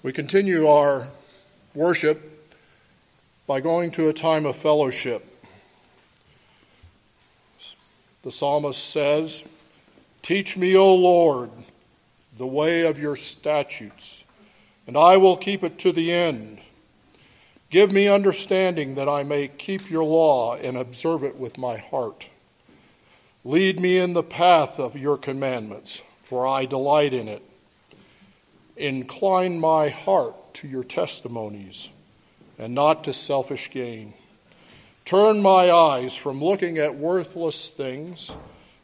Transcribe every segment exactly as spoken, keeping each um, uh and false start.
We continue our worship by going to a time of fellowship. The psalmist says, "Teach me, O Lord, the way of your statutes, and I will keep it to the end. Give me understanding that I may keep your law and observe it with my heart. Lead me in the path of your commandments, for I delight in it. Incline my heart to your testimonies and not to selfish gain. Turn my eyes from looking at worthless things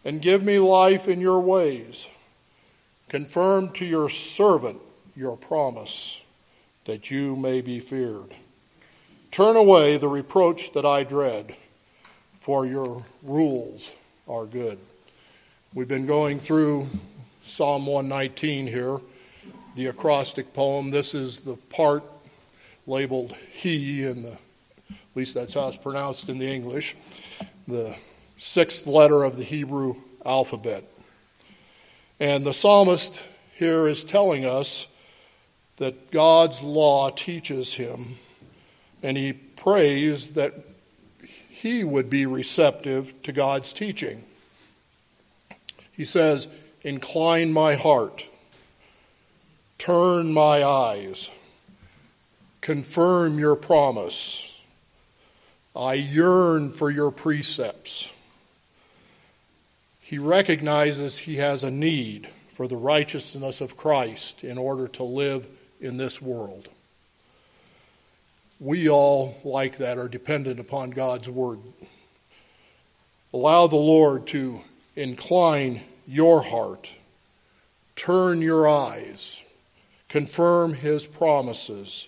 and give me life in your ways. Confirm to your servant your promise that you may be feared. Turn away the reproach that I dread, for your rules are good." We've been going through Psalm one nineteen here, the acrostic poem. This is the part labeled he, in the, at least that's how it's pronounced in the English, the sixth letter of the Hebrew alphabet. And the psalmist here is telling us that God's law teaches him, and he prays that he would be receptive to God's teaching. He says, "Incline my heart. Turn my eyes. Confirm your promise. I yearn for your precepts." He recognizes he has a need for the righteousness of Christ in order to live in this world. We all, like that, are dependent upon God's word. Allow the Lord to incline your heart, turn your eyes, confirm his promises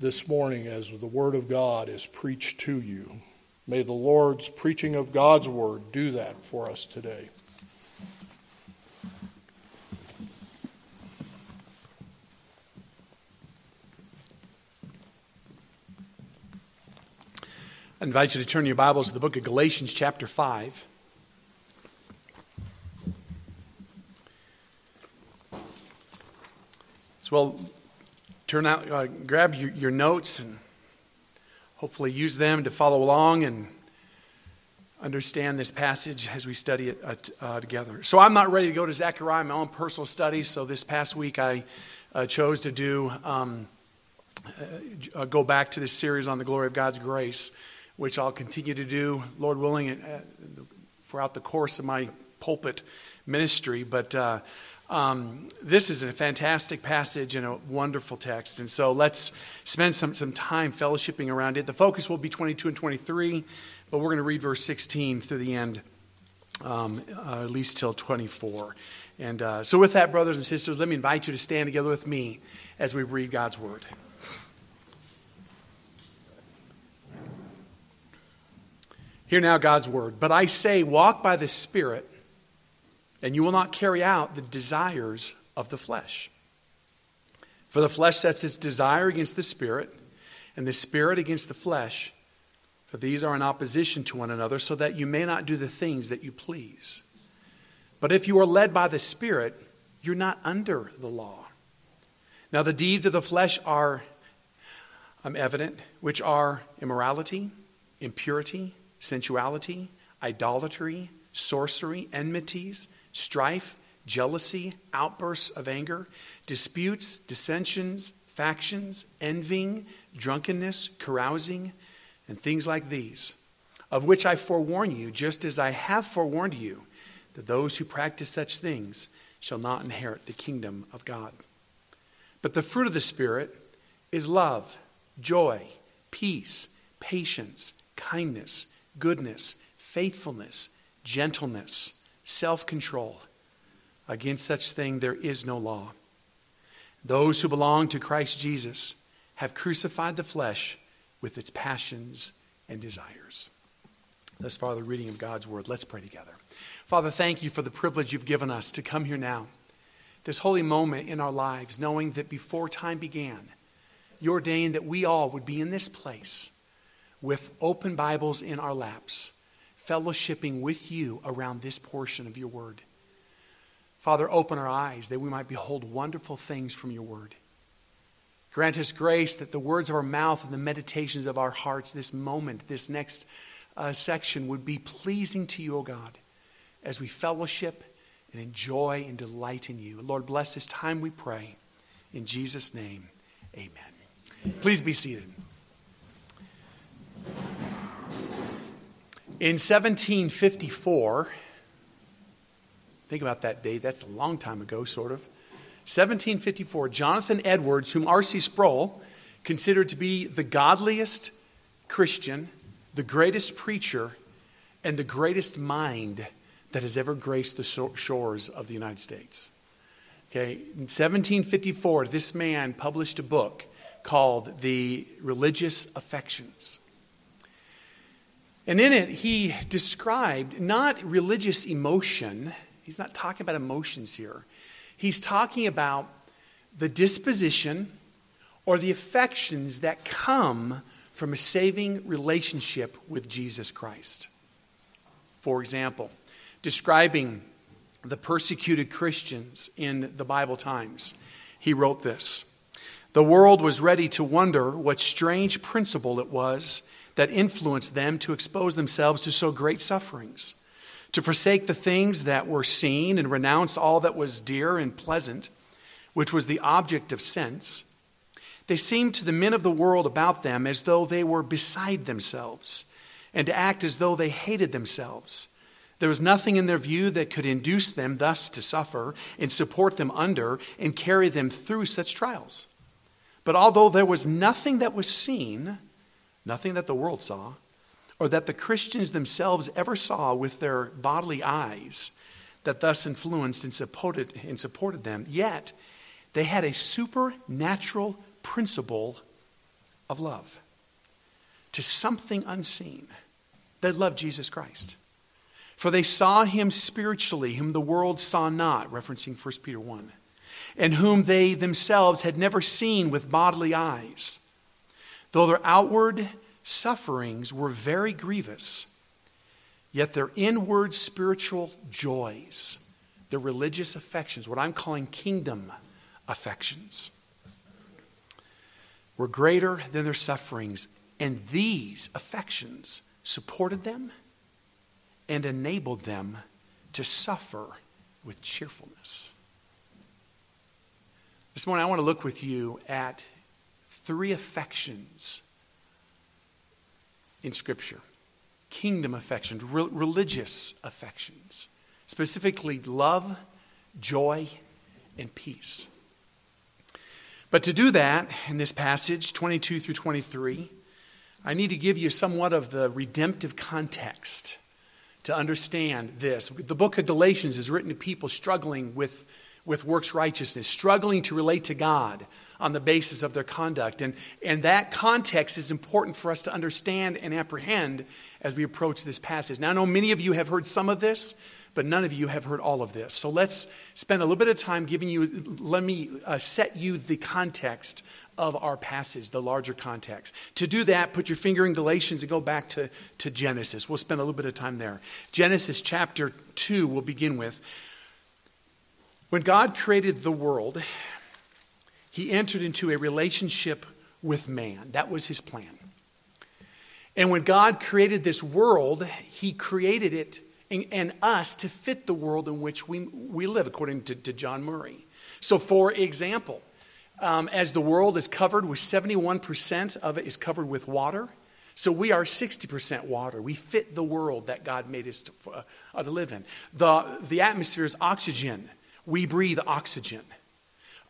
this morning as the word of God is preached to you. May the Lord's preaching of God's word do that for us today. I invite you to turn your Bibles to the book of Galatians chapter five. So well, turn out, uh, grab your, your notes and hopefully use them to follow along and understand this passage as we study it uh, t- uh, together. So I'm not ready to go to Zechariah, my own personal study, so this past week I uh, chose to do um, uh, go back to this series on the glory of God's grace, which I'll continue to do, Lord willing, uh, throughout the course of my pulpit ministry, but uh Um, this is a fantastic passage and a wonderful text, and so let's spend some, some time fellowshipping around it. The focus will be twenty-two and twenty-three, but we're going to read verse sixteen through the end, um, uh, at least till twenty-four. And uh, so with that, brothers and sisters, let me invite you to stand together with me as we read God's word. Hear now God's word. "But I say, walk by the Spirit, and you will not carry out the desires of the flesh. For the flesh sets its desire against the Spirit, and the Spirit against the flesh. For these are in opposition to one another, so that you may not do the things that you please. But if you are led by the Spirit, you're not under the law. Now the deeds of the flesh are um, evident, which are immorality, impurity, sensuality, idolatry, sorcery, enmities, strife, jealousy, outbursts of anger, disputes, dissensions, factions, envying, drunkenness, carousing, and things like these, of which I forewarn you, just as I have forewarned you, that those who practice such things shall not inherit the kingdom of God. But the fruit of the Spirit is love, joy, peace, patience, kindness, goodness, faithfulness, gentleness, self-control. Against such thing there is no law. Those who belong to Christ Jesus have crucified the flesh with its passions and desires." Thus far the reading of God's word. Let's pray together. Father, thank you for the privilege you've given us to come here now, this holy moment in our lives, knowing that before time began, you ordained that we all would be in this place with open Bibles in our laps, fellowshipping with you around this portion of your word. Father, open our eyes that we might behold wonderful things from your word. Grant us grace that the words of our mouth and the meditations of our hearts this moment, this next uh, section would be pleasing to you, O God, as we fellowship and enjoy and delight in you. Lord, bless this time, we pray. In Jesus' name, amen. Please be seated. In seventeen fifty-four, think about that date, that's a long time ago, sort of. seventeen fifty-four, Jonathan Edwards, whom R C Sproul considered to be the godliest Christian, the greatest preacher, and the greatest mind that has ever graced the shores of the United States. Okay, in seventeen fifty-four, this man published a book called The Religious Affections. And in it, he described not religious emotion. He's not talking about emotions here. He's talking about the disposition or the affections that come from a saving relationship with Jesus Christ. For example, describing the persecuted Christians in the Bible times, he wrote this. The world was ready to wonder what strange principle it was that influenced them to expose themselves to so great sufferings, to forsake the things that were seen and renounce all that was dear and pleasant, which was the object of sense. They seemed to the men of the world about them as though they were beside themselves, and to act as though they hated themselves. There was nothing in their view that could induce them thus to suffer and support them under and carry them through such trials. But although there was nothing that was seen, nothing that the world saw, or that the Christians themselves ever saw with their bodily eyes, that thus influenced and supported and supported them, yet they had a supernatural principle of love to something unseen. They loved Jesus Christ. For they saw him spiritually, whom the world saw not, referencing First Peter one, and whom they themselves had never seen with bodily eyes. Though their outward sufferings were very grievous, yet their inward spiritual joys, their religious affections, what I'm calling kingdom affections, were greater than their sufferings. And these affections supported them and enabled them to suffer with cheerfulness. This morning I want to look with you at three affections in Scripture. Kingdom affections, re- religious affections. Specifically love, joy, and peace. But to do that, in this passage, twenty-two through twenty-three, I need to give you somewhat of the redemptive context to understand this. The book of Galatians is written to people struggling with with works righteousness, struggling to relate to God on the basis of their conduct. And, and that context is important for us to understand and apprehend as we approach this passage. Now, I know many of you have heard some of this, but none of you have heard all of this. So let's spend a little bit of time giving you, let me uh, set you the context of our passage, the larger context. To do that, put your finger in Galatians and go back to, to Genesis. We'll spend a little bit of time there. Genesis chapter two we'll begin with. When God created the world, he entered into a relationship with man. That was his plan. And when God created this world, he created it and, and us to fit the world in which we, we live, according to, to John Murray. So for example, um, as the world is covered with seventy-one percent of it is covered with water, so we are sixty percent water. We fit the world that God made us to, uh, to live in. The, the atmosphere is oxygen. We breathe oxygen.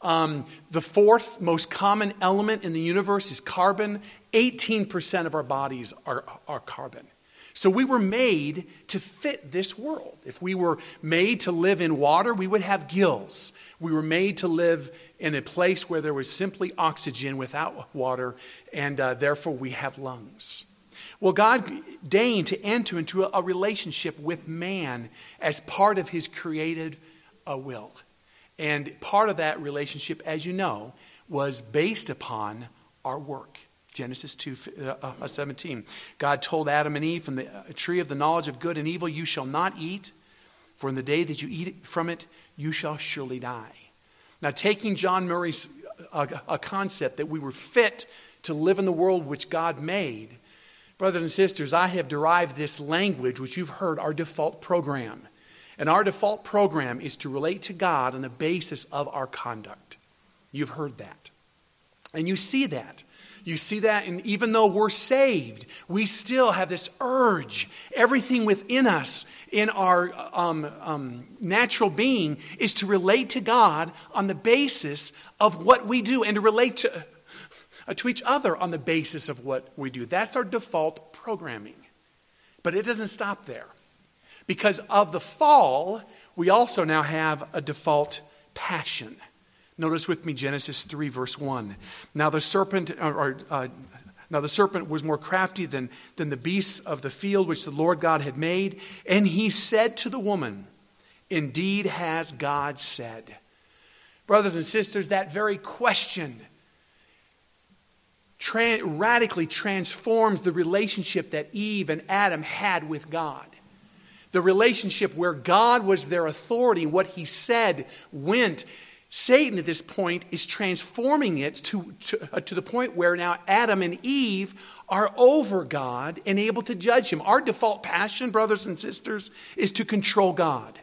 Um, the fourth most common element in the universe is carbon. eighteen percent of our bodies are, are carbon. So we were made to fit this world. If we were made to live in water, we would have gills. We were made to live in a place where there was simply oxygen without water, and uh, therefore we have lungs. Well, God deigned to enter into a, a relationship with man as part of his creative a will. And part of that relationship, as you know, was based upon our work. Genesis two seventeen. God told Adam and Eve, from the tree of the knowledge of good and evil, you shall not eat. for in the day that you eat from it, you shall surely die. Now, taking John Murray's uh, a concept that we were fit to live in the world which God made, brothers and sisters, I have derived this language, which you've heard, our default program. And our default program is to relate to God on the basis of our conduct. You've heard that. And you see that. You see that, and even though we're saved, we still have this urge. Everything within us, in our um, um, natural being, is to relate to God on the basis of what we do and to relate to, uh, to each other on the basis of what we do. That's our default programming. But it doesn't stop there. Because of the fall, we also now have a default passion. Notice with me Genesis three, verse one. Now the serpent, or, or, uh, now the serpent was more crafty than, than the beasts of the field which the Lord God had made. And he said to the woman, "Indeed has God said." Brothers and sisters, that very question tra- radically transforms the relationship that Eve and Adam had with God. The relationship where God was their authority, what he said went. Satan at this point is transforming it to, to, uh, to the point where now Adam and Eve are over God and able to judge him. Our default passion, brothers and sisters, is to control God,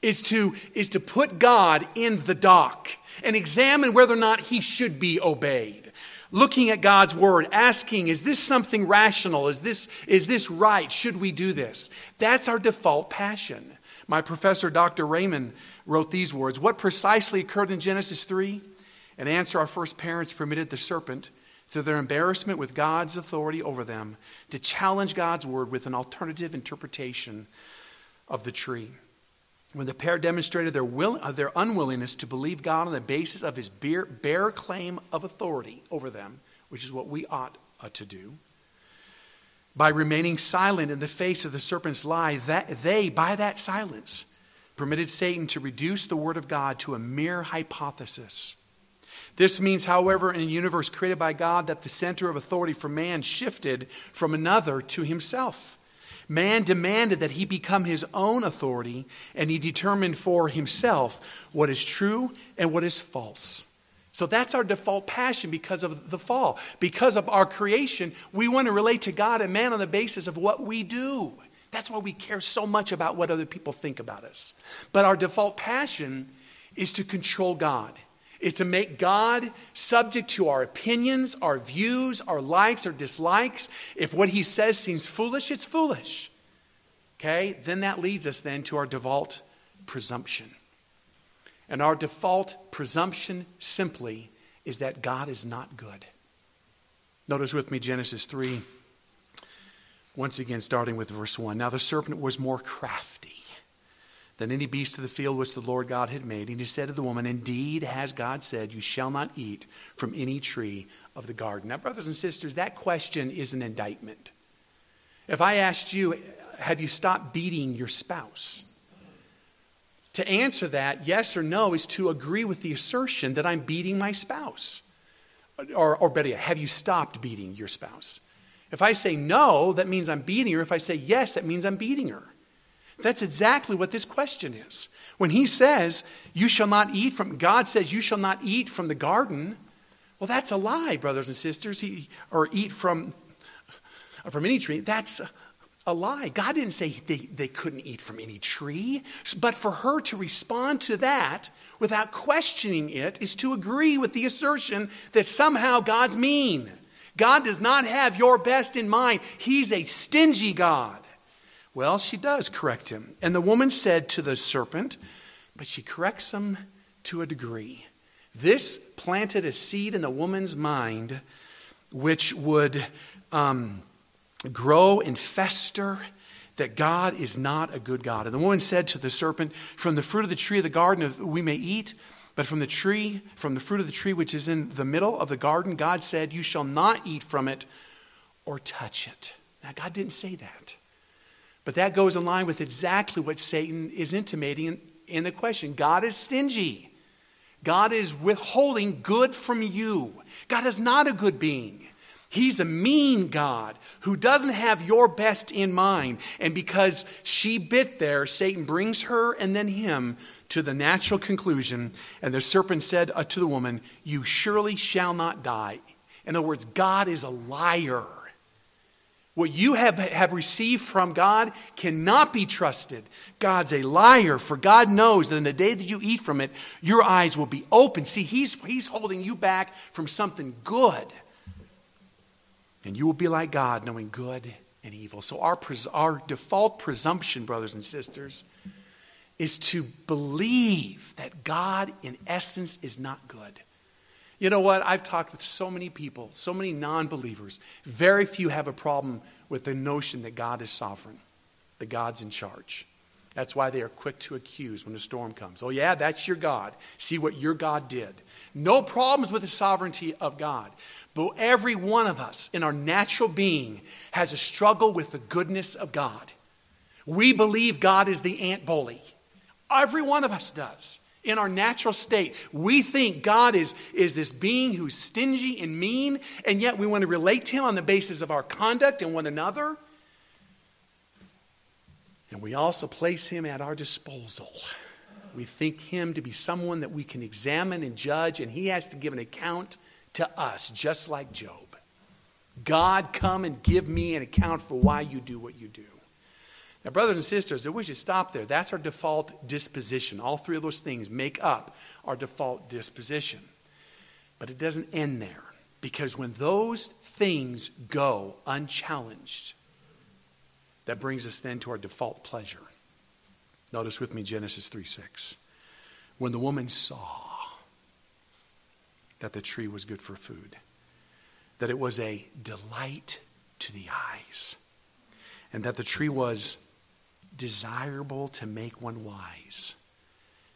is to, is to put God in the dock and examine whether or not he should be obeyed. Looking at God's word, asking, is this something rational? Is this, is this right? Should we do this? That's our default passion. My professor, Doctor Raymond, wrote these words. What precisely occurred in Genesis three? In answer, our first parents permitted the serpent, through their embarrassment with God's authority over them, to challenge God's word with an alternative interpretation of the tree. When the pair demonstrated their will, uh, their unwillingness to believe God on the basis of his bare, bare claim of authority over them, which is what we ought uh, to do, by remaining silent in the face of the serpent's lie, that they, by that silence, permitted Satan to reduce the word of God to a mere hypothesis. This means, however, in a universe created by God, that the center of authority for man shifted from another to himself. Man demanded that he become his own authority, and he determined for himself what is true and what is false. So that's our default passion because of the fall. Because of our creation, we want to relate to God and man on the basis of what we do. That's why we care so much about what other people think about us. But our default passion is to control God. It's to make God subject to our opinions, our views, our likes, our dislikes. If what he says seems foolish, it's foolish. Okay? Then that leads us then to our default presumption. And our default presumption simply is that God is not good. Notice with me Genesis three, once again starting with verse one. Now the serpent was more crafty than any beast of the field which the Lord God had made. And he said to the woman, "Indeed has God said, you shall not eat from any tree of the garden." Now brothers and sisters, that question is an indictment. If I asked you, have you stopped beating your spouse? To answer that, yes or no, is to agree with the assertion that I'm beating my spouse. Or, or better yet, have you stopped beating your spouse? If I say no, that means I'm beating her. If I say yes, that means I'm beating her. That's exactly what this question is. When he says, you shall not eat from, God says, you shall not eat from the garden. Well, that's a lie, brothers and sisters. He, or eat from, from any tree. That's a lie. God didn't say they, they couldn't eat from any tree. But for her to respond to that without questioning it is to agree with the assertion that somehow God's mean. God does not have your best in mind. He's a stingy God. Well, she does correct him. And the woman said to the serpent, but she corrects him to a degree. This planted a seed in the woman's mind which would Um, grow and fester, that God is not a good God. And the woman said to the serpent, "From the fruit of the tree of the garden we may eat, but from the tree, from the fruit of the tree which is in the middle of the garden, God said, you shall not eat from it or touch it." Now, God didn't say that. But that goes in line with exactly what Satan is intimating in, in the question. God is stingy. God is withholding good from you. God is not a good being. He's a mean God who doesn't have your best in mind. And because she bit there, Satan brings her and then him to the natural conclusion. And the serpent said to the woman, you surely shall not die. In other words, God is a liar. What you have, have received from God cannot be trusted. God's a liar, for God knows that in the day that you eat from it, your eyes will be open. See, he's, he's holding you back from something good. And you will be like God, knowing good and evil. So our, our default presumption, brothers and sisters, is to believe that God, in essence, is not good. You know what? I've talked with so many people, so many non-believers. Very few have a problem with the notion that God is sovereign, that God's in charge. That's why they are quick to accuse when a storm comes. Oh yeah, that's your God. See what your God did. No problems with the sovereignty of God. But every one of us in our natural being has a struggle with the goodness of God. We believe God is the ant bully. Every one of us does. In our natural state, we think God is, is this being who's stingy and mean, and yet we want to relate to him on the basis of our conduct and one another. And we also place him at our disposal. We think him to be someone that we can examine and judge, and he has to give an account to us, just like Job. God, come and give me an account for why you do what you do. Now, brothers and sisters, I wish you'd stop there. That's our default disposition. All three of those things make up our default disposition. But it doesn't end there, because when those things go unchallenged, that brings us then to our default pleasure. Notice with me Genesis three six. When the woman saw that the tree was good for food, that it was a delight to the eyes, and that the tree was desirable to make one wise,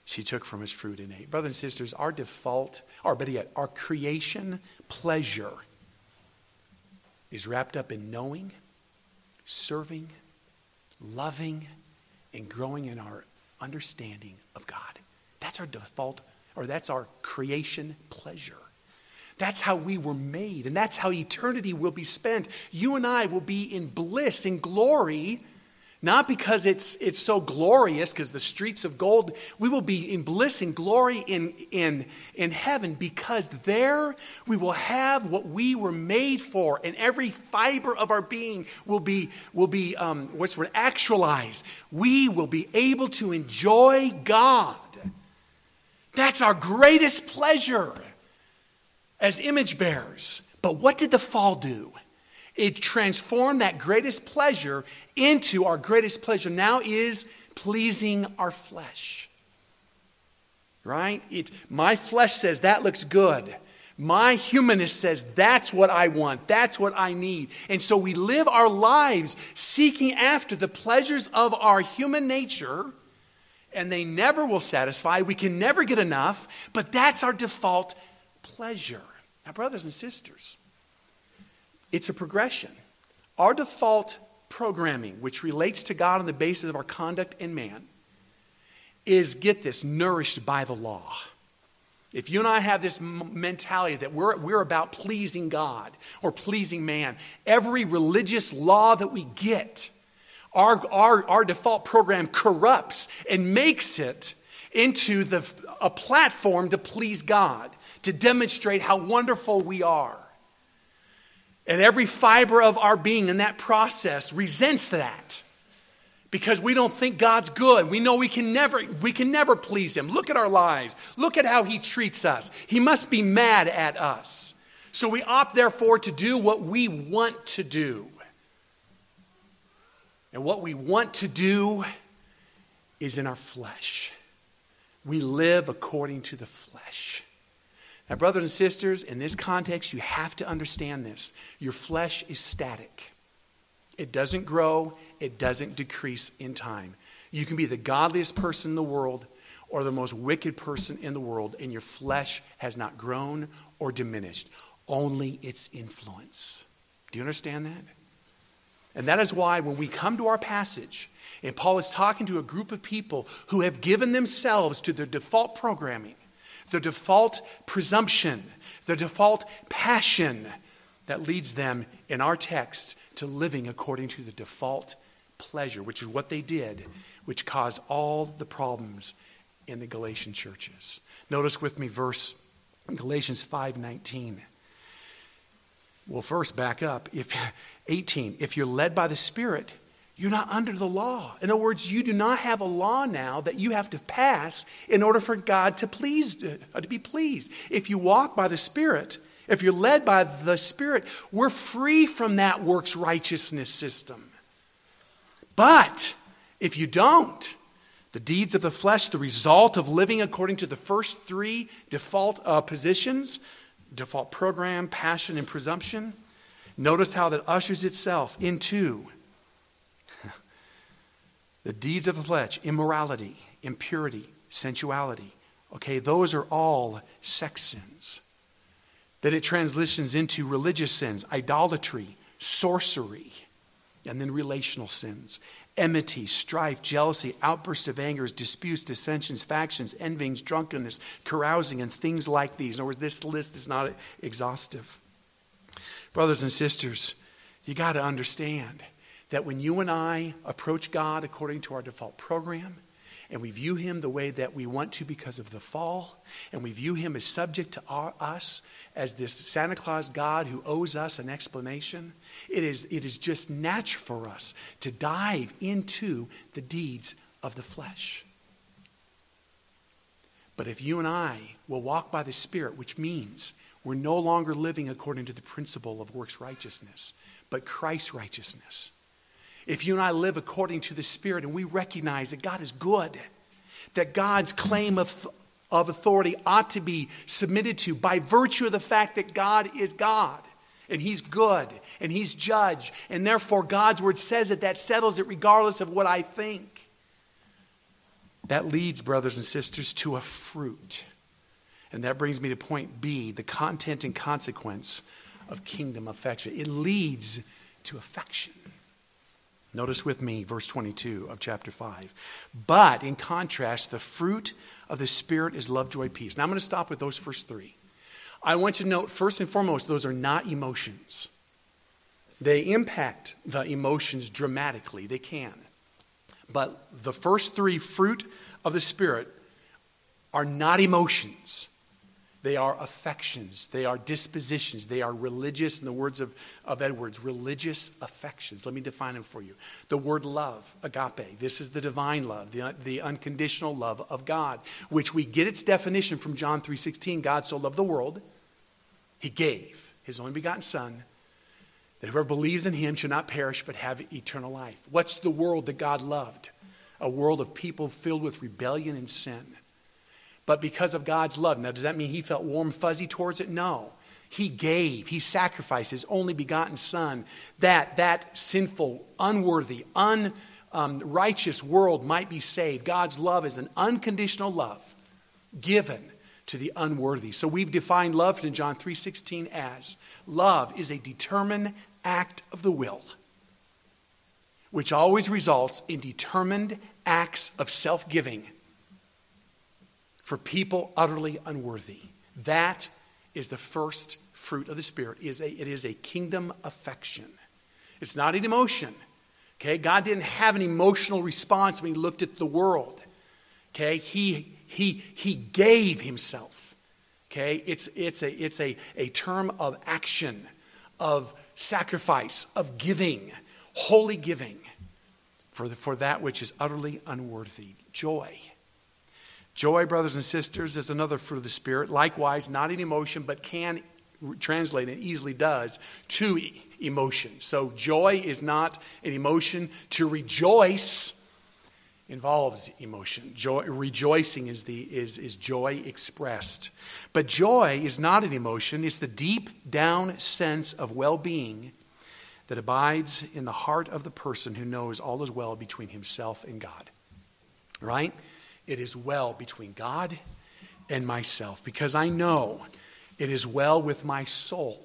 she took from its fruit and ate. Brothers and sisters, our default, or better yet, our creation pleasure is wrapped up in knowing, serving, loving, and growing in our understanding of God. That's our default, or that's our creation pleasure. That's how we were made, and that's how eternity will be spent. You and I will be in bliss, in glory, not because it's it's so glorious, because the streets of gold, we will be in bliss and glory in, in, in heaven, because there we will have what we were made for, and every fiber of our being will be, will be um, what's word, actualized. We will be able to enjoy God. That's our greatest pleasure as image bearers. But what did the fall do? It transformed that greatest pleasure into our greatest pleasure now is pleasing our flesh. Right? It, my flesh says that looks good. My humanist says that's what I want. That's what I need. And so we live our lives seeking after the pleasures of our human nature, and they never will satisfy. We can never get enough, but that's our default pleasure. Now, brothers and sisters, it's a progression. Our default programming, which relates to God on the basis of our conduct and man, is, get this, nourished by the law. If you and I have this m- mentality that we're, we're about pleasing God or pleasing man, every religious law that we get, our, our, our default program corrupts and makes it into the, a platform to please God, to demonstrate how wonderful we are. And every fiber of our being in that process resents that, because we don't think God's good. We know we can never, we can never please him. Look at our lives. Look at how he treats us. He must be mad at us. So we opt, therefore, to do what we want to do. And what we want to do is in our flesh. We live according to the flesh. Now, brothers and sisters, in this context, you have to understand this. Your flesh is static. It doesn't grow. It doesn't decrease in time. You can be the godliest person in the world or the most wicked person in the world, and your flesh has not grown or diminished, only its influence. Do you understand that? And that is why when we come to our passage, and Paul is talking to a group of people who have given themselves to their default programming, the default presumption, the default passion, that leads them in our text to living according to the default pleasure, which is what they did, which caused all the problems in the Galatian churches. Notice with me verse Galatians five nineteen. Well, first back up. If eighteen, if you're led by the Spirit, you're not under the law. In other words, you do not have a law now that you have to pass in order for God to please, uh, to be pleased. If you walk by the Spirit, if you're led by the Spirit, we're free from that works righteousness system. But if you don't, the deeds of the flesh, the result of living according to the first three default uh, positions, default program, passion, and presumption, notice how that ushers itself into the deeds of the flesh, immorality, impurity, sensuality. Okay, those are all sex sins. Then it transitions into religious sins, idolatry, sorcery, and then relational sins. Enmity, strife, jealousy, outbursts of anger, disputes, dissensions, factions, envyings, drunkenness, carousing, and things like these. In other words, this list is not exhaustive. Brothers and sisters, you got to understand that when you and I approach God according to our default program, and we view him the way that we want to because of the fall, and we view him as subject to our, us, as this Santa Claus God who owes us an explanation, it is, it is just natural for us to dive into the deeds of the flesh. But if you and I will walk by the Spirit, which means we're no longer living according to the principle of works righteousness, but Christ's righteousness. If you and I live according to the Spirit and we recognize that God is good, that God's claim of, of authority ought to be submitted to by virtue of the fact that God is God and he's good and he's judge, and therefore God's word says it, that settles it regardless of what I think. That leads, brothers and sisters, to a fruit. And that brings me to point B, the content and consequence of kingdom affection. It leads to affection. Notice with me verse twenty-two of chapter five. But in contrast, the fruit of the Spirit is love, joy, peace. Now I'm going to stop with those first three. I want you to note, first and foremost, those are not emotions. They impact the emotions dramatically. They can. But the first three fruit of the Spirit are not emotions. They are affections. They are dispositions. They are religious, in the words of, of Edwards, religious affections. Let me define them for you. The word love, agape, this is the divine love, the, the unconditional love of God, which we get its definition from John three sixteen. God so loved the world, he gave his only begotten Son, that whoever believes in him should not perish but have eternal life. What's the world that God loved? A world of people filled with rebellion and sin. But because of God's love. Now, does that mean he felt warm, fuzzy towards it? No. He gave, he sacrificed his only begotten Son that that sinful, unworthy, unrighteous um, world might be saved. God's love is an unconditional love given to the unworthy. So we've defined love in John three sixteen as love is a determined act of the will, which always results in determined acts of self-giving for people utterly unworthy. That is the first fruit of the Spirit. It is a, it is a kingdom affection. It's not an emotion. Okay, God didn't have an emotional response when he looked at the world. Okay, he he he gave himself. Okay, it's it's a it's a, a term of action, of sacrifice, of giving, holy giving, for the, for that which is utterly unworthy. Joy. Joy, brothers and sisters, is another fruit of the Spirit. Likewise, not an emotion, but can translate, and easily does, to emotion. So joy is not an emotion. To rejoice involves emotion. Joy, rejoicing is the is, is joy expressed. But joy is not an emotion. It's the deep down sense of well-being that abides in the heart of the person who knows all is well between himself and God. Right? It is well between God and myself, because I know it is well with my soul,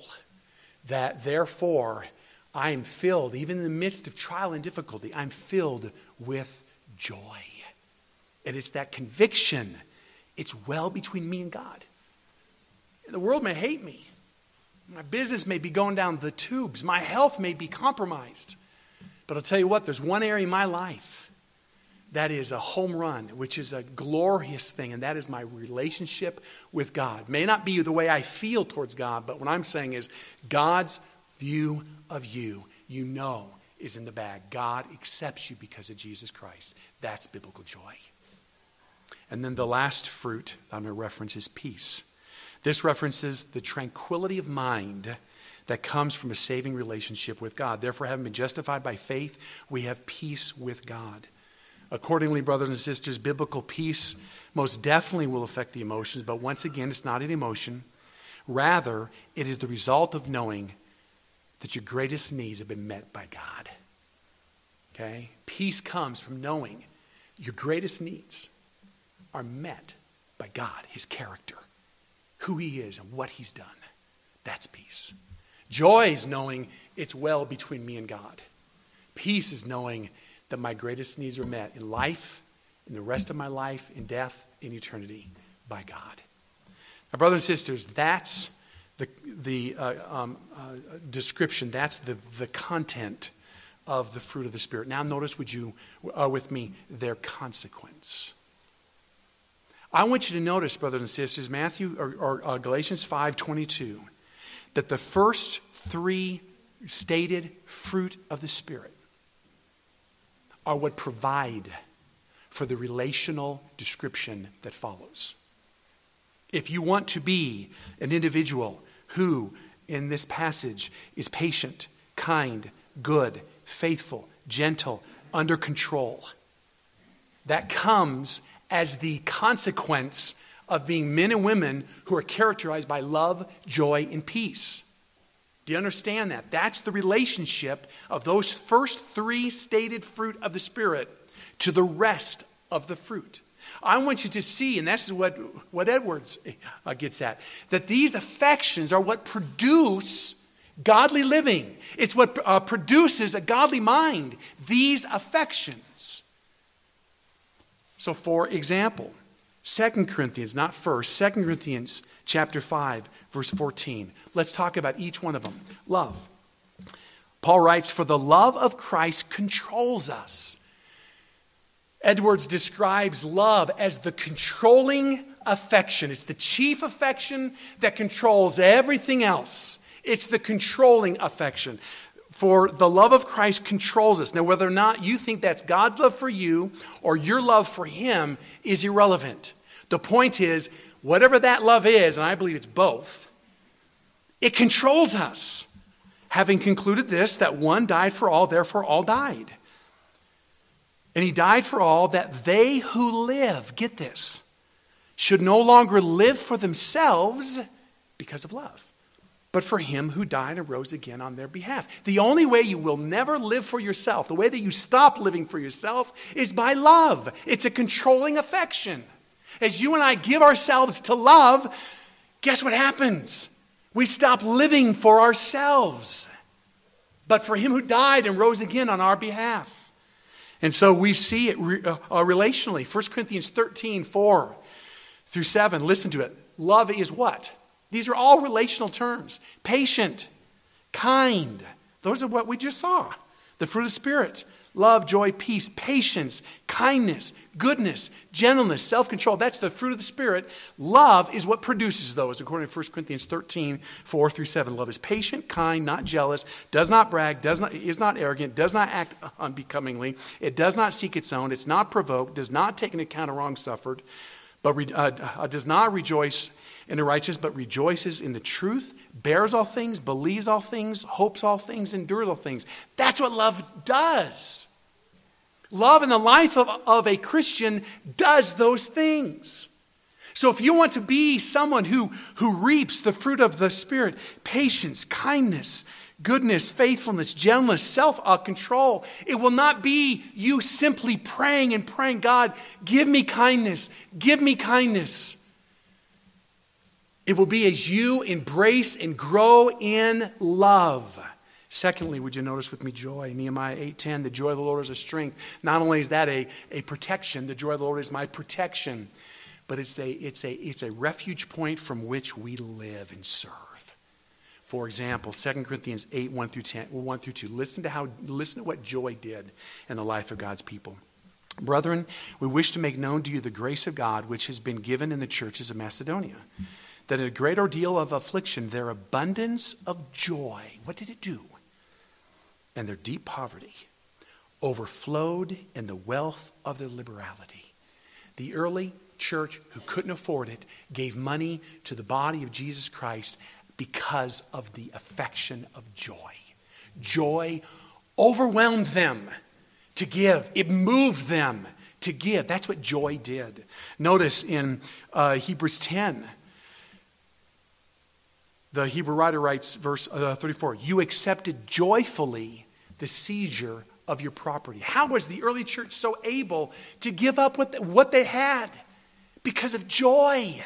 that therefore I am filled, even in the midst of trial and difficulty, I'm filled with joy. And it's that conviction, it's well between me and God. And the world may hate me. My business may be going down the tubes. My health may be compromised. But I'll tell you what, there's one area in my life that is a home run, which is a glorious thing, and that is my relationship with God. May not be the way I feel towards God, but what I'm saying is God's view of you, you know, is in the bag. God accepts you because of Jesus Christ. That's biblical joy. And then the last fruit I'm going to reference is peace. This references the tranquility of mind that comes from a saving relationship with God. Therefore, having been justified by faith, we have peace with God. Accordingly, brothers and sisters, biblical peace most definitely will affect the emotions, but once again, it's not an emotion. Rather, it is the result of knowing that your greatest needs have been met by God. Okay? Peace comes from knowing your greatest needs are met by God, his character, who he is and what he's done. That's peace. Joy is knowing it's well between me and God. Peace is knowing that my greatest needs are met in life, in the rest of my life, in death, in eternity, by God. Now, brothers and sisters, that's the the uh, um, uh, description, that's the, the content of the fruit of the Spirit. Now notice, would you, uh, with me, their consequence. I want you to notice, brothers and sisters, Matthew or, or uh, Galatians five twenty-two, that the first three stated fruit of the Spirit are what provide for the relational description that follows. If you want to be an individual who, in this passage, is patient, kind, good, faithful, gentle, under control, that comes as the consequence of being men and women who are characterized by love, joy, and peace. Do you understand that? That's the relationship of those first three stated fruit of the Spirit to the rest of the fruit. I want you to see, and that's what, what Edwards uh, gets at, that these affections are what produce godly living. It's what uh, produces a godly mind, these affections. So for example, Second Corinthians, not first, Second Corinthians chapter five, verse fourteen. Let's talk about each one of them. Love. Paul writes, "For the love of Christ controls us." Edwards describes love as the controlling affection. It's the chief affection that controls everything else. It's the controlling affection. For the love of Christ controls us. Now, whether or not you think that's God's love for you or your love for him is irrelevant. The point is, whatever that love is, and I believe it's both, it controls us. Having concluded this, that one died for all, therefore all died. And he died for all, that they who live, get this, should no longer live for themselves because of love, but for him who died and rose again on their behalf. The only way you will never live for yourself, the way that you stop living for yourself, is by love. It's a controlling affection. As you and I give ourselves to love, guess what happens? We stop living for ourselves, but for him who died and rose again on our behalf. And so we see it re- uh, uh, relationally. First Corinthians thirteen, four through seven. Listen to it. Love is what? These are all relational terms. Patient, kind. Those are what we just saw. The fruit of the Spirit. Love, joy, peace, patience, kindness, goodness, gentleness, self-control. That's the fruit of the Spirit. Love is what produces those, according to First Corinthians thirteen, four through seven. Love is patient, kind, not jealous, does not brag, does not, is not arrogant, does not act unbecomingly. It does not seek its own. It's not provoked, does not take into account a wrong suffered, but re, uh, uh, does not rejoice in the righteous, but rejoices in the truth, bears all things, believes all things, hopes all things, endures all things. That's what love does. Love in the life of, of a Christian does those things. So if you want to be someone who, who reaps the fruit of the Spirit, patience, kindness, goodness, faithfulness, gentleness, self-control, it will not be you simply praying and praying, God, give me kindness, give me kindness. It will be as you embrace and grow in love. Secondly, would you notice with me joy? Nehemiah eight ten, the joy of the Lord is a strength. Not only is that a, a protection, the joy of the Lord is my protection, but it's a, it's a, it's a refuge point from which we live and serve. For example, Second Corinthians eight, one through two. Listen to how listen to what joy did in the life of God's people. Brethren, we wish to make known to you the grace of God which has been given in the churches of Macedonia, that in a great ordeal of affliction, their abundance of joy, what did it do? And their deep poverty overflowed in the wealth of their liberality. The early church who couldn't afford it gave money to the body of Jesus Christ because of the affection of joy. Joy overwhelmed them to give. It moved them to give. That's what joy did. Notice in uh, Hebrews ten, the Hebrew writer writes, verse uh, thirty-four, you accepted joyfully the seizure of your property. How was the early church so able to give up what, the, what they had? Because of joy.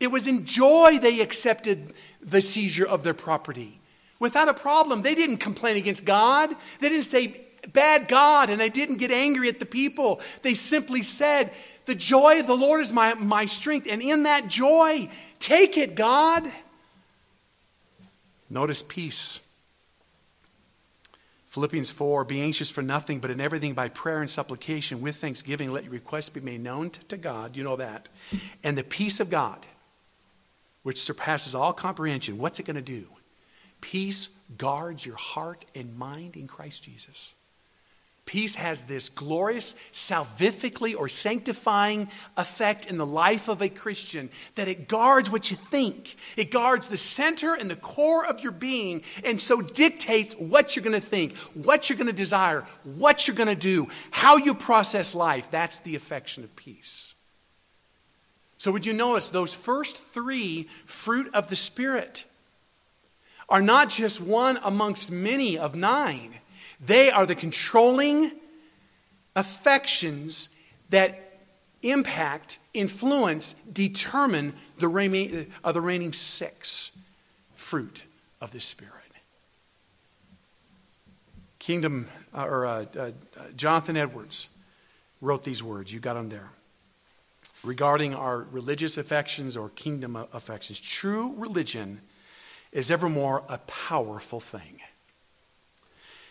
It was in joy they accepted the seizure of their property. Without a problem. They didn't complain against God. They didn't say, bad God, and they didn't get angry at the people. They simply said, the joy of the Lord is my, my strength, and in that joy, take it, God. Notice peace. Philippians four, be anxious for nothing, but in everything by prayer and supplication with thanksgiving, let your requests be made known to God. You know that. And the peace of God, which surpasses all comprehension, what's it going to do? Peace guards your heart and mind in Christ Jesus. Peace has this glorious, salvifically or sanctifying effect in the life of a Christian, that it guards what you think. It guards the center and the core of your being, and so dictates what you're going to think, what you're going to desire, what you're going to do, how you process life. That's the affection of peace. So would you notice those first three fruit of the Spirit are not just one amongst many of nine. They are the controlling affections that impact, influence, determine the remaining, uh, the remaining six fruit of the Spirit. Kingdom, uh, or uh, uh, Jonathan Edwards wrote these words. You got them there. Regarding our religious affections or kingdom affections, true religion is evermore a powerful thing.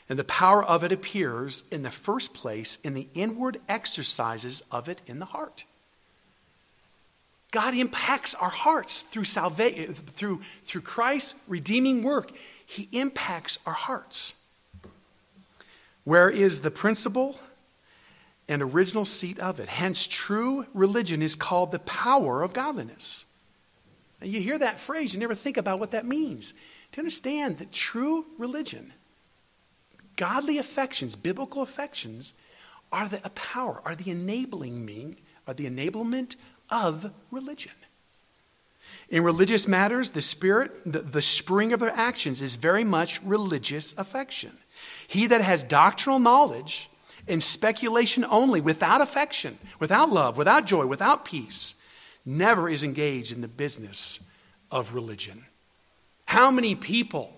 And the power of it appears in the first place in the inward exercises of it in the heart. God impacts our hearts through salvation, through, through Christ's redeeming work. He impacts our hearts. Where is the principle and original seat of it? Hence, true religion is called the power of godliness. Now, you hear that phrase, you never think about what that means. To understand that true religion, godly affections, biblical affections, are the a power, are the enabling mean, are the enablement of religion. In religious matters, the spirit, the, the spring of their actions is very much religious affection. He that has doctrinal knowledge and speculation only, without affection, without love, without joy, without peace, never is engaged in the business of religion. How many people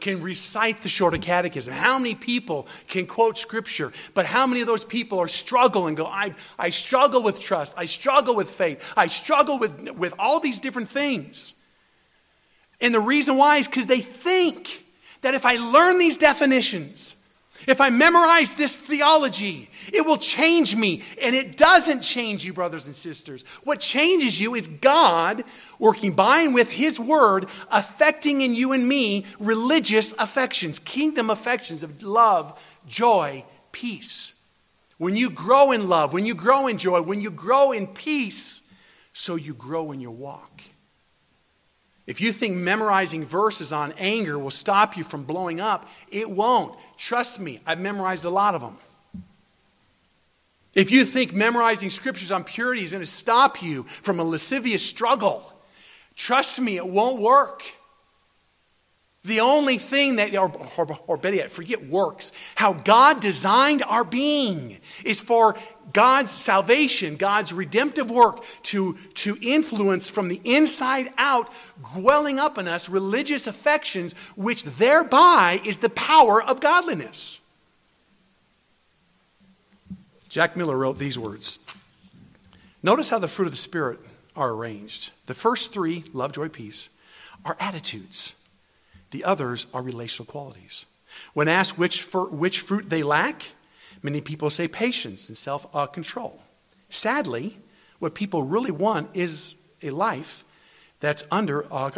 can recite the Shorter Catechism? How many people can quote Scripture? But how many of those people are struggling and go, I, I struggle with trust, I struggle with faith, I struggle with, with all these different things. And the reason why is because they think that if I learn these definitions, if I memorize this theology, it will change me. And it doesn't change you, brothers and sisters. What changes you is God working by and with His Word, affecting in you and me religious affections, kingdom affections of love, joy, peace. When you grow in love, when you grow in joy, when you grow in peace, so you grow in your walk. If you think memorizing verses on anger will stop you from blowing up, it won't. Trust me, I've memorized a lot of them. If you think memorizing scriptures on purity is going to stop you from a lascivious struggle, trust me, it won't work. The only thing that, or, or, or better yet, forget works, how God designed our being is for God's salvation, God's redemptive work to, to influence from the inside out, dwelling up in us religious affections, which thereby is the power of godliness. Jack Miller wrote these words. Notice how the fruit of the Spirit are arranged. The first three, love, joy, peace, are attitudes The others are relational qualities. When asked which, for, which fruit they lack, many people say patience and self-control. Sadly, what people really want is a life that's under uh,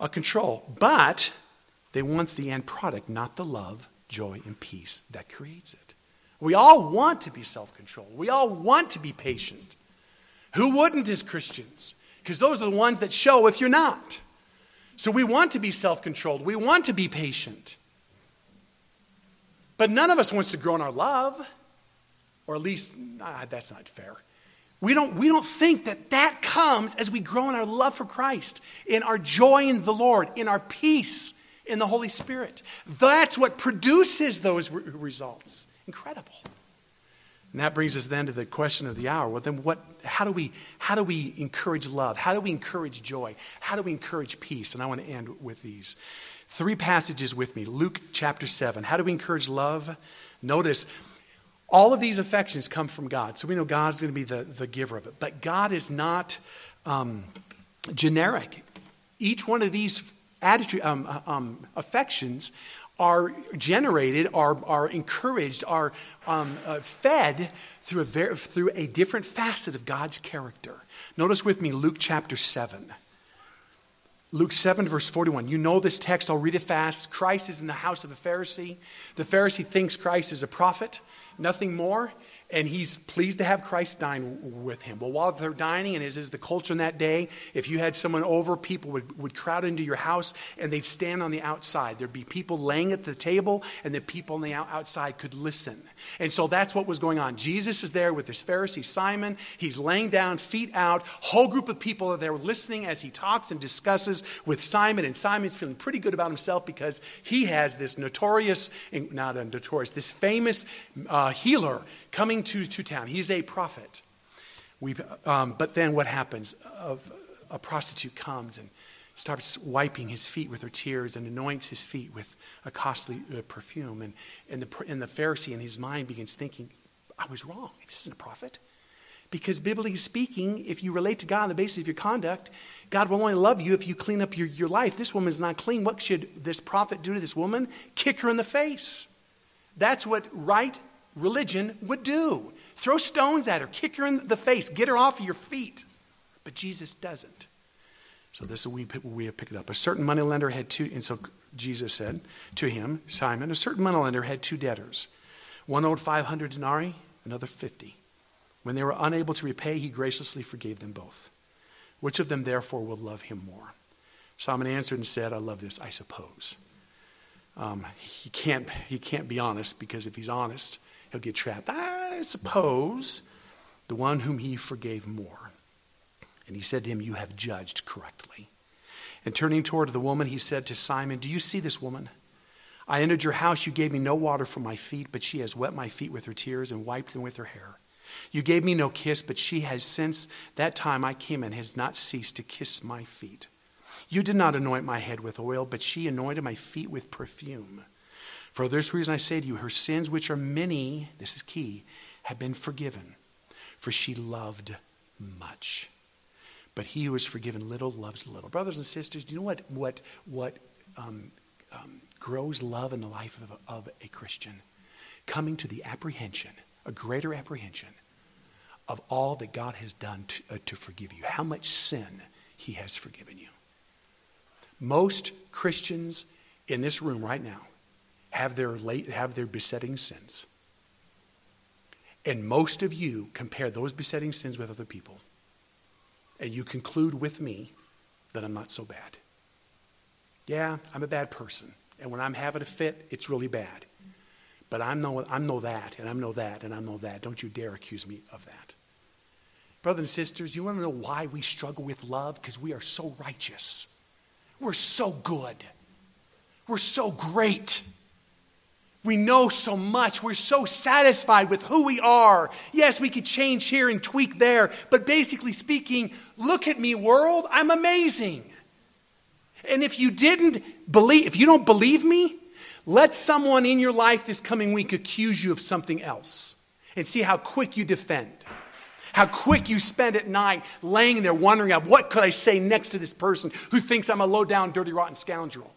uh, control. But they want the end product, not the love, joy, and peace that creates it. We all want to be self-controlled. We all want to be patient. Who wouldn't as Christians? Because those are the ones that show if you're not. So we want to be self-controlled. We want to be patient. But none of us wants to grow in our love. Or at least, ah, that's not fair. We don't, we don't think that that comes as we grow in our love for Christ, in our joy in the Lord, in our peace in the Holy Spirit. That's what produces those re- results. Incredible. And that brings us then to the question of the hour. Well, then what, how do we, how do we encourage love? How do we encourage joy? How do we encourage peace? And I want to end with these. Three passages with me. Luke chapter seven. How do we encourage love? Notice, all of these affections come from God. So we know God's going to be the, the giver of it. But God is not um, generic. Each one of these attitude, um, um, affections are generated, are, are encouraged, are um, uh, fed through a, ver- through a different facet of God's character. Notice with me Luke chapter seven. Luke seven, verse forty-one. You know this text. I'll read it fast. Christ is in the house of a Pharisee. The Pharisee thinks Christ is a prophet. Nothing more, and he's pleased to have Christ dine with him. Well, while they're dining, and as is the culture in that day, if you had someone over, people would, would crowd into your house, and they'd stand on the outside. There'd be people laying at the table, and the people on the outside could listen. And so that's what was going on. Jesus is there with this Pharisee, Simon. He's laying down, feet out. Whole group of people are there listening as he talks and discusses with Simon, and Simon's feeling pretty good about himself because he has this notorious, not a notorious, this famous uh, healer coming To, to town. He's a prophet. We, um, but then what happens? A, a prostitute comes and starts wiping his feet with her tears and anoints his feet with a costly uh, perfume. And, and, the, and the Pharisee in his mind begins thinking, I was wrong. This isn't a prophet. Because biblically speaking, if you relate to God on the basis of your conduct, God will only love you if you clean up your, your life. This woman's not clean. What should this prophet do to this woman? Kick her in the face. That's what right religion would do. Throw stones at her, kick her in the face, get her off of your feet. But Jesus doesn't. So this is we we pick it up. A certain moneylender had two, and so Jesus said to him, Simon, a certain moneylender had two debtors. One owed five hundred denarii, another fifty. When they were unable to repay, he graciously forgave them both. Which of them therefore will love him more? Simon answered and said, I love this, I suppose. Um, he can't he can't be honest, because if he's honest, he'll get trapped. I suppose the one whom he forgave more. And he said to him, you have judged correctly. And turning toward the woman, he said to Simon, do you see this woman? I entered your house. You gave me no water for my feet, but she has wet my feet with her tears and wiped them with her hair. You gave me no kiss, but she has since that time I came and has not ceased to kiss my feet. You did not anoint my head with oil, but she anointed my feet with perfume. For this reason I say to you, her sins, which are many, this is key, have been forgiven, for she loved much. But he who is forgiven little loves little. Brothers and sisters, do you know what what what um, um, grows love in the life of, of a Christian? Coming to the apprehension, a greater apprehension of all that God has done to, uh, to forgive you, how much sin he has forgiven you. Most Christians in this room right now have their late, have their besetting sins. And most of you compare those besetting sins with other people. And you conclude with me that I'm not so bad. Yeah, I'm a bad person. And when I'm having a fit, it's really bad. But I'm no, I'm no that, and I'm no that, and I'm no that. Don't you dare accuse me of that. Brothers and sisters, you want to know why we struggle with love? Because we are so righteous. We're so good. We're so great. We know so much. We're so satisfied with who we are. Yes, we could change here and tweak there. But basically speaking, look at me, world. I'm amazing. And if you didn't believe, if you don't believe me, let someone in your life this coming week accuse you of something else and see how quick you defend. How quick you spend at night laying there wondering, what could I say next to this person who thinks I'm a low-down, dirty, rotten scoundrel?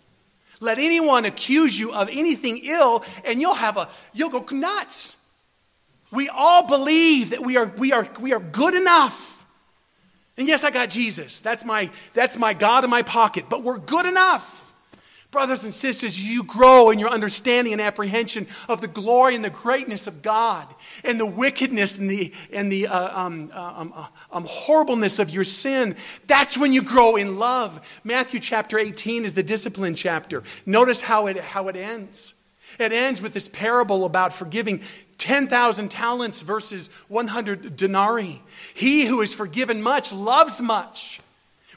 Let anyone accuse you of anything ill, and you'll have a you'll go nuts. We all believe that we are we are we are good enough. And yes, I got Jesus. That's my that's my God in my pocket, but we're good enough. Brothers and sisters, you grow in your understanding and apprehension of the glory and the greatness of God, and the wickedness and the and the uh, um, um, um, horribleness of your sin. That's when you grow in love. Matthew chapter eighteen is the discipline chapter. Notice how it how it ends. It ends with this parable about forgiving ten thousand talents versus one hundred denarii. He who is forgiven much loves much.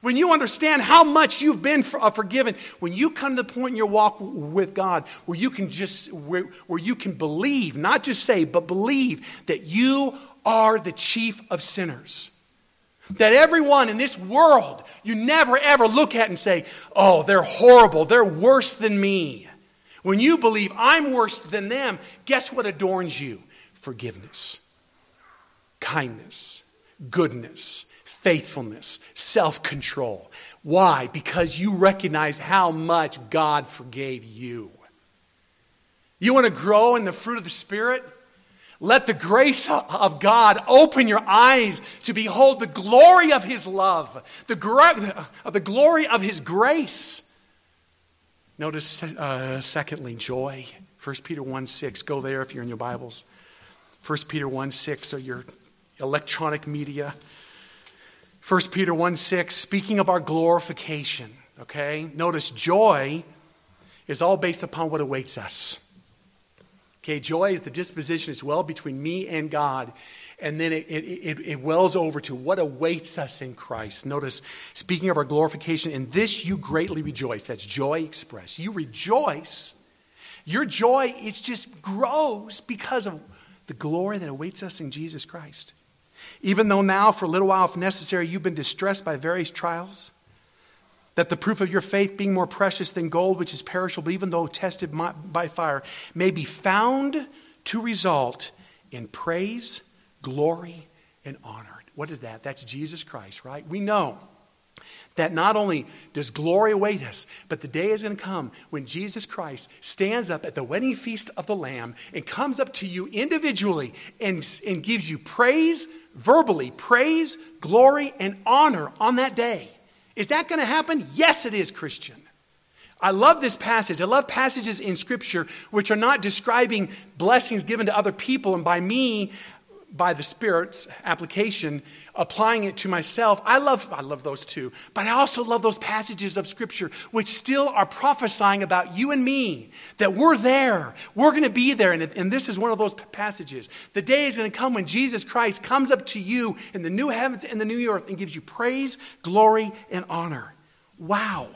When you understand how much you've been forgiven, when you come to the point in your walk with God where you can just where, where you can believe, not just say, but believe that you are the chief of sinners. That everyone in this world you never ever look at and say, "Oh, they're horrible. They're worse than me." When you believe I'm worse than them, guess what adorns you? Forgiveness, kindness, goodness, faithfulness, self-control. Why? Because you recognize how much God forgave you. You want to grow in the fruit of the Spirit? Let the grace of God open your eyes to behold the glory of His love, the, gro- the glory of His grace. Notice, uh, secondly, joy. First Peter one six. Go there if you're in your Bibles. First Peter one six, or your electronic media. First Peter one six, speaking of our glorification, okay? Notice joy is all based upon what awaits us. Okay, joy is the disposition as well between me and God. And then it, it, it, it wells over to what awaits us in Christ. Notice, speaking of our glorification, in this you greatly rejoice. That's joy expressed. You rejoice. Your joy, it just grows because of the glory that awaits us in Jesus Christ. Even though now, for a little while, if necessary, you've been distressed by various trials, that the proof of your faith, being more precious than gold, which is perishable, even though tested by fire, may be found to result in praise, glory, and honor. What is that? That's Jesus Christ, right? We know that not only does glory await us, but the day is going to come when Jesus Christ stands up at the wedding feast of the Lamb and comes up to you individually and, and gives you praise, verbally, praise, glory, and honor on that day. Is that going to happen? Yes, it is, Christian. I love this passage. I love passages in Scripture which are not describing blessings given to other people and by me, by the Spirit's application, applying it to myself. I love I love those too. But I also love those passages of Scripture which still are prophesying about you and me, that we're there. We're going to be there. And, and this is one of those passages. The day is going to come when Jesus Christ comes up to you in the new heavens and the new earth and gives you praise, glory, and honor. Wow.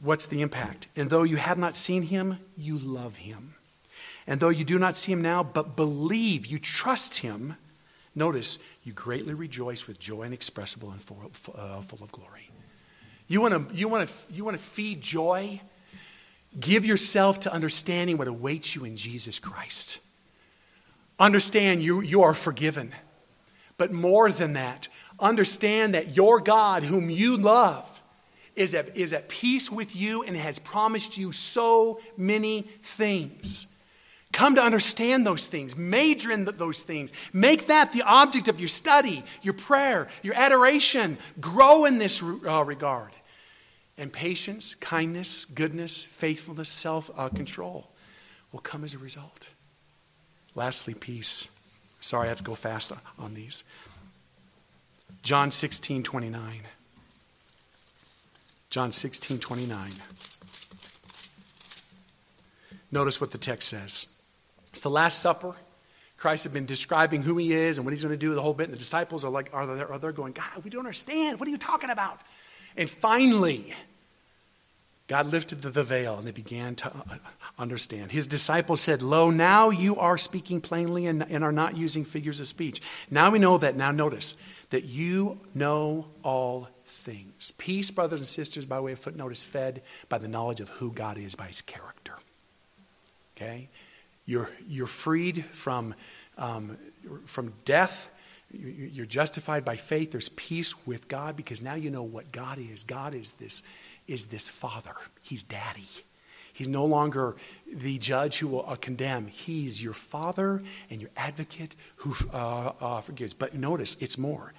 What's the impact? And though you have not seen Him, you love Him. And though you do not see Him now, but believe, you trust Him, notice, you greatly rejoice with joy inexpressible and full, uh, full of glory. You want to you want to you want to feed joy? Give yourself to understanding what awaits you in Jesus Christ. Understand you you are forgiven. But more than that, understand that your God, whom you love, is at, is at peace with you and has promised you so many things. Come to understand those things. Major in th- those things. Make that the object of your study, your prayer, your adoration. Grow in this uh, regard. And patience, kindness, goodness, faithfulness, self-control uh, will come as a result. Lastly, peace. Sorry, I have to go fast on these. John sixteen twenty-nine. John sixteen twenty-nine. Notice what the text says. It's the Last Supper. Christ has been describing who He is and what He's going to do the whole bit. And the disciples are like, are they, are they going, God, we don't understand. What are you talking about? And finally, God lifted the, the veil and they began to understand. His disciples said, Lo, now you are speaking plainly and, and are not using figures of speech. Now we know that. Now notice that you know all things. Peace, brothers and sisters, by way of footnote, is fed by the knowledge of who God is, by His character. Okay? You're, you're freed from, um, from death. You're justified by faith. There's peace with God because now you know what God is. God is this, is this Father. He's Daddy. He's no longer the judge who will uh, condemn. He's your Father and your advocate who uh, uh, forgives. But notice, it's more.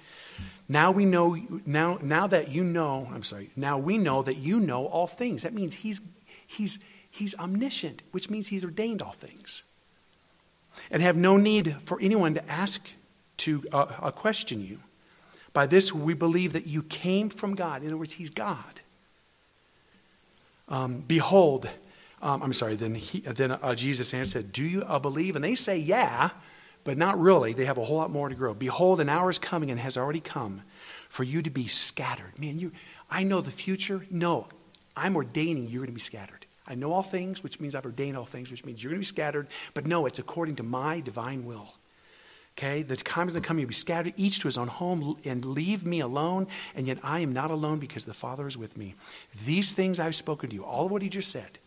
Now we know. Now, now that you know. I'm sorry. Now we know that you know all things. That means he's he's he's omniscient, which means he's ordained all things, and have no need for anyone to ask to uh, uh, question you. By this we believe that you came from God. In other words, he's God. Um, behold, um, I'm sorry. Then he, then uh, Jesus answered, "Do you uh, believe?" And they say, "Yeah." But not really. They have a whole lot more to grow. Behold, an hour is coming and has already come for you to be scattered. Man, you, I know the future. No, I'm ordaining you're going to be scattered. I know all things, which means I've ordained all things, which means you're going to be scattered. But no, it's according to my divine will. Okay? The time is going to come, you'll be scattered, each to his own home, and leave me alone. And yet I am not alone because the Father is with me. These things I've spoken to you, all of what he just said,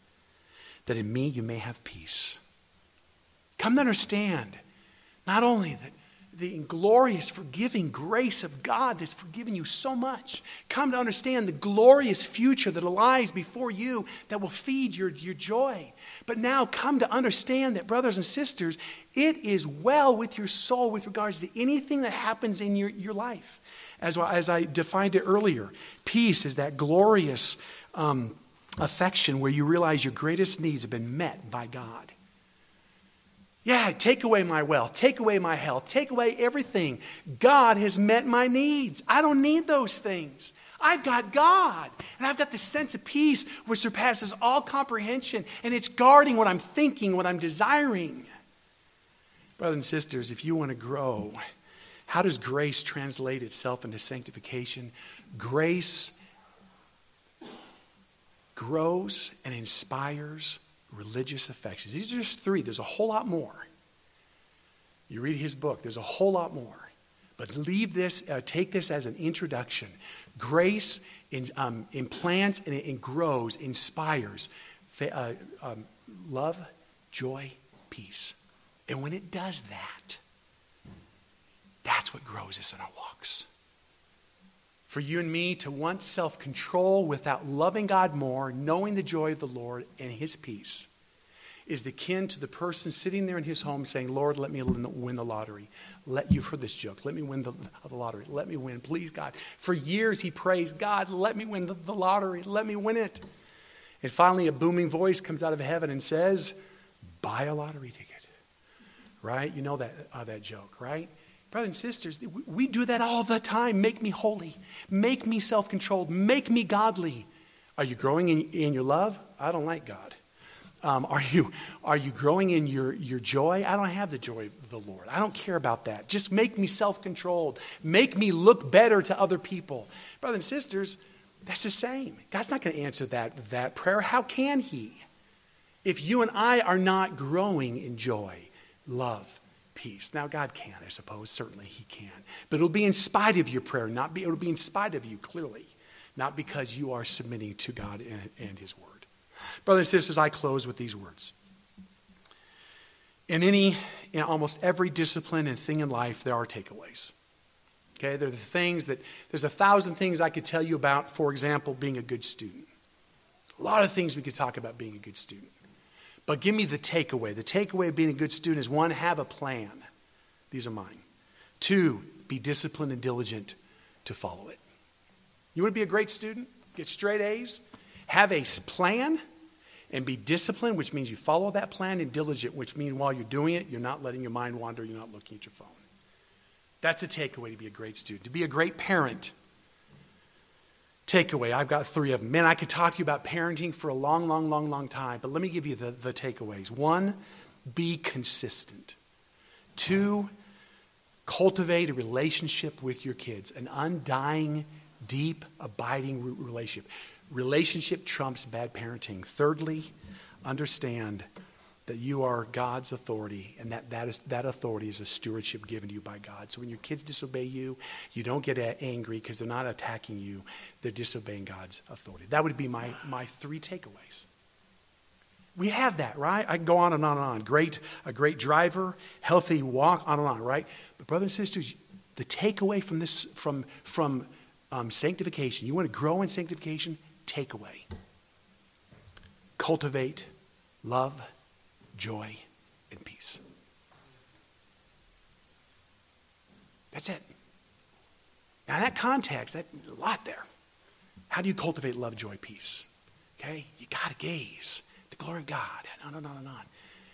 that in me you may have peace. Come to understand. Not only that, the glorious, forgiving grace of God that's forgiven you so much. Come to understand the glorious future that lies before you that will feed your, your joy. But now come to understand that, brothers and sisters, it is well with your soul with regards to anything that happens in your, your life. As, well, as I defined it earlier, peace is that glorious um, affection where you realize your greatest needs have been met by God. Yeah, take away my wealth, take away my health, take away everything. God has met my needs. I don't need those things. I've got God, and I've got this sense of peace which surpasses all comprehension, and it's guarding what I'm thinking, what I'm desiring. Brothers and sisters, if you want to grow, how does grace translate itself into sanctification? Grace grows and inspires religious affections. These are just three. There's a whole lot more. You read his book, there's a whole lot more. But leave this, uh, take this as an introduction. Grace in, um, implants and it grows, inspires fa- uh, um, love, joy, peace. And when it does that, that's what grows us in our walks. For you and me to want self-control without loving God more, knowing the joy of the Lord and his peace, is akin to the person sitting there in his home saying, Lord, let me win the lottery. Let, you've heard this joke, let me win the, the lottery. Let me win, please, God. For years he prays, God, let me win the, the lottery. Let me win it. And finally a booming voice comes out of heaven and says, buy a lottery ticket. Right? You know that uh, that joke, right? Brothers and sisters, we do that all the time. Make me holy. Make me self-controlled. Make me godly. Are you growing in, in your love? I don't like God. Um, are you are you growing in your, your joy? I don't have the joy of the Lord. I don't care about that. Just make me self-controlled. Make me look better to other people. Brothers and sisters, that's the same. God's not going to answer that, that prayer. How can he? If you and I are not growing in joy, love, peace. Now, God can, I suppose. Certainly he can. But it'll be in spite of your prayer. Not be, it'll be in spite of you, clearly. Not because you are submitting to God and, and his word. Brothers and sisters, I close with these words. In any, in almost every discipline and thing in life, there are takeaways. Okay? There are the things that, there's a thousand things I could tell you about, for example, being a good student. A lot of things we could talk about being a good student. But give me the takeaway. The takeaway of being a good student is one, have a plan. These are mine. Two, be disciplined and diligent to follow it. You want to be a great student? Get straight A's? Have a plan and be disciplined, which means you follow that plan, and diligent, which means while you're doing it, you're not letting your mind wander, you're not looking at your phone. That's a takeaway to be a great student. To be a great parent. Takeaway, I've got three of them. Man, I could talk to you about parenting for a long, long, long, long time, but let me give you the, the takeaways. One, be consistent. Two, cultivate a relationship with your kids, an undying, deep, abiding relationship. Relationship trumps bad parenting. Thirdly, understand that you are God's authority, and that that, is, that authority is a stewardship given to you by God. So when your kids disobey you, you don't get angry because they're not attacking you. They're disobeying God's authority. That would be my, my three takeaways. We have that, right? I can go on and on and on. Great, a great driver, healthy walk, on and on, right? But brothers and sisters, The takeaway from this, from from um, sanctification, you want to grow in sanctification? Takeaway. Cultivate love, joy, and peace. That's it. Now, in that context, that a lot there. How do you cultivate love, joy, peace? Okay, you got to gaze the glory of God, and on and on and on.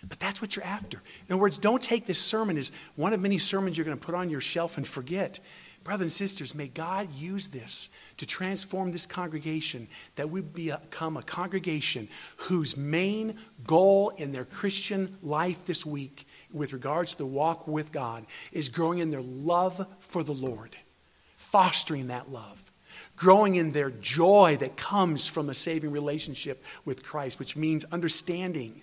But that's what you're after. In other words, don't take this sermon as one of many sermons you're going to put on your shelf and forget. Brothers and sisters, may God use this to transform this congregation, that we become a congregation whose main goal in their Christian life this week with regards to the walk with God is growing in their love for the Lord, fostering that love, growing in their joy that comes from a saving relationship with Christ, which means understanding.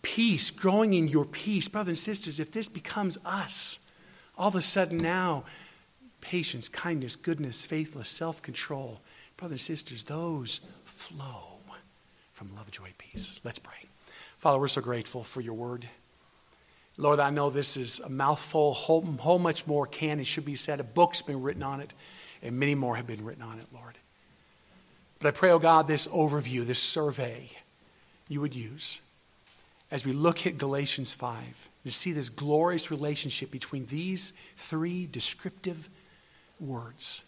Peace, growing in your peace. Brothers and sisters, if this becomes us, all of a sudden now, patience, kindness, goodness, faithfulness, self-control. Brothers and sisters, those flow from love, joy, peace. Let's pray. Father, we're so grateful for your word. Lord, I know this is a mouthful. Whole, whole much more can and should be said. A book's been written on it, and many more have been written on it, Lord. But I pray, oh God, this overview, this survey you would use as we look at Galatians five, to see this glorious relationship between these three descriptive words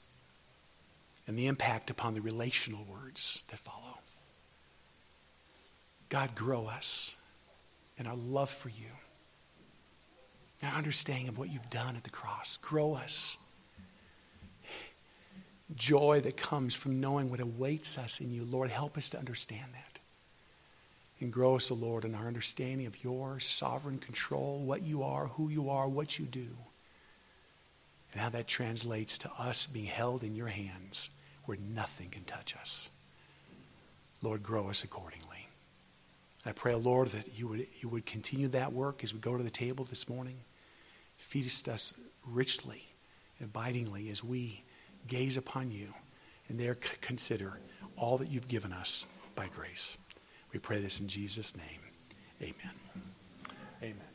and the impact upon the relational words that follow. God, grow us in our love for you and our understanding of what you've done at the cross. Grow us. Joy that comes from knowing what awaits us in you. Lord, help us to understand that. And grow us, O Lord, in our understanding of your sovereign control, what you are, who you are, what you do, and how that translates to us being held in your hands where nothing can touch us. Lord, grow us accordingly. I pray, O Lord, that you would, you would continue that work as we go to the table this morning. Feed us richly and abidingly as we gaze upon you and there consider all that you've given us by grace. We pray this in Jesus' name. Amen. Amen.